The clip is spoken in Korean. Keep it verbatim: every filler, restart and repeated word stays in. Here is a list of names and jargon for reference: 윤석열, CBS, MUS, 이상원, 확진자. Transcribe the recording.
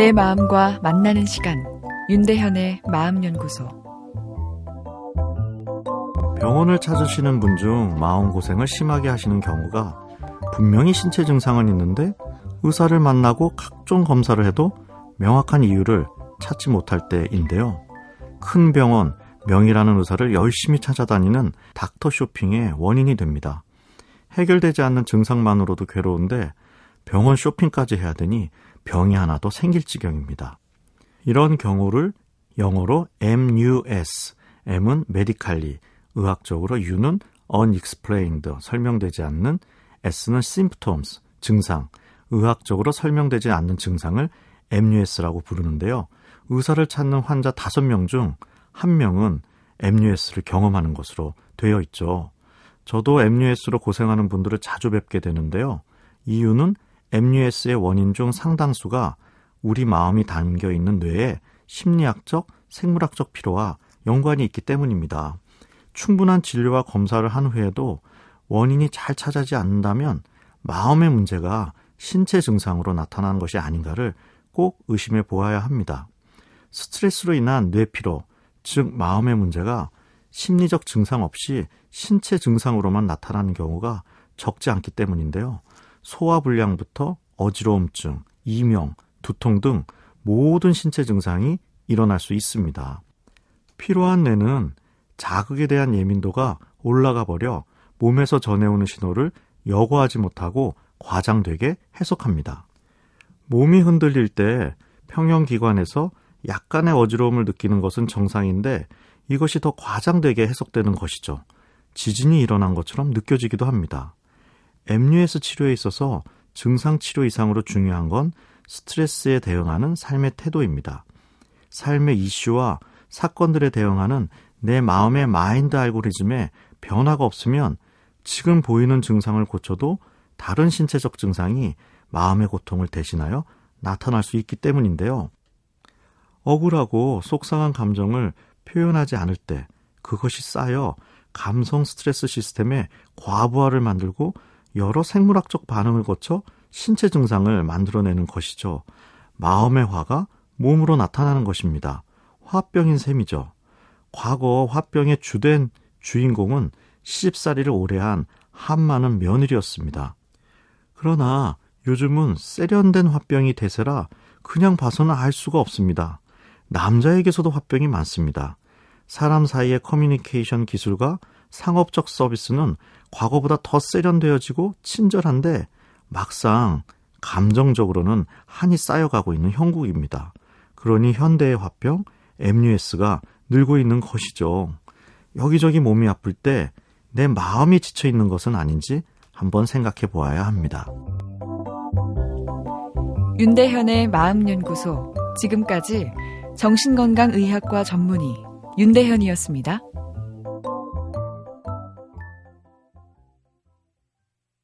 내 마음과 만나는 시간, 윤대현의 마음연구소. 병원을 찾으시는 분 중 마음고생을 심하게 하시는 경우가 분명히 신체 증상은 있는데 의사를 만나고 각종 검사를 해도 명확한 이유를 찾지 못할 때인데요. 큰 병원, 명의라는 의사를 열심히 찾아다니는 닥터 쇼핑의 원인이 됩니다. 해결되지 않는 증상만으로도 괴로운데 병원 쇼핑까지 해야 되니 병이 하나 더 생길 지경입니다. 이런 경우를 영어로 엠 유 에스, M은 medically, 의학적으로 U는 unexplained, 설명되지 않는, S는 symptoms, 증상, 의학적으로 설명되지 않는 증상을 엠 유 에스라고 부르는데요. 의사를 찾는 환자 다섯 명 중 한 명은 엠 유 에스를 경험하는 것으로 되어 있죠. 저도 엠 유 에스로 고생하는 분들을 자주 뵙게 되는데요. 이유는 엠 유 에스의 원인 중 상당수가 우리 마음이 담겨있는 뇌의 심리학적, 생물학적 피로와 연관이 있기 때문입니다. 충분한 진료와 검사를 한 후에도 원인이 잘 찾아지지 않는다면 마음의 문제가 신체 증상으로 나타나는 것이 아닌가를 꼭 의심해 보아야 합니다. 스트레스로 인한 뇌피로, 즉 마음의 문제가 심리적 증상 없이 신체 증상으로만 나타나는 경우가 적지 않기 때문인데요. 소화불량부터 어지러움증, 이명, 두통 등 모든 신체 증상이 일어날 수 있습니다. 피로한 뇌는 자극에 대한 예민도가 올라가 버려 몸에서 전해오는 신호를 여과하지 못하고 과장되게 해석합니다. 몸이 흔들릴 때 평형기관에서 약간의 어지러움을 느끼는 것은 정상인데 이것이 더 과장되게 해석되는 것이죠. 지진이 일어난 것처럼 느껴지기도 합니다. 엠 유 에스 치료에 있어서 증상 치료 이상으로 중요한 건 스트레스에 대응하는 삶의 태도입니다. 삶의 이슈와 사건들에 대응하는 내 마음의 마인드 알고리즘에 변화가 없으면 지금 보이는 증상을 고쳐도 다른 신체적 증상이 마음의 고통을 대신하여 나타날 수 있기 때문인데요. 억울하고 속상한 감정을 표현하지 않을 때 그것이 쌓여 감성 스트레스 시스템의 과부하를 만들고 여러 생물학적 반응을 거쳐 신체 증상을 만들어내는 것이죠. 마음의 화가 몸으로 나타나는 것입니다. 화병인 셈이죠. 과거 화병의 주된 주인공은 시집살이를 오래한 한많은 며느리였습니다. 그러나 요즘은 세련된 화병이 대세라 그냥 봐서는 알 수가 없습니다. 남자에게서도 화병이 많습니다. 사람 사이의 커뮤니케이션 기술과 상업적 서비스는 과거보다 더 세련되어지고 친절한데 막상 감정적으로는 한이 쌓여가고 있는 형국입니다. 그러니 현대의 화병, 엠 유 에스가 늘고 있는 것이죠. 여기저기 몸이 아플 때 내 마음이 지쳐있는 것은 아닌지 한번 생각해 보아야 합니다. 윤대현의 마음연구소, 지금까지 정신건강의학과 전문의 윤대현이었습니다.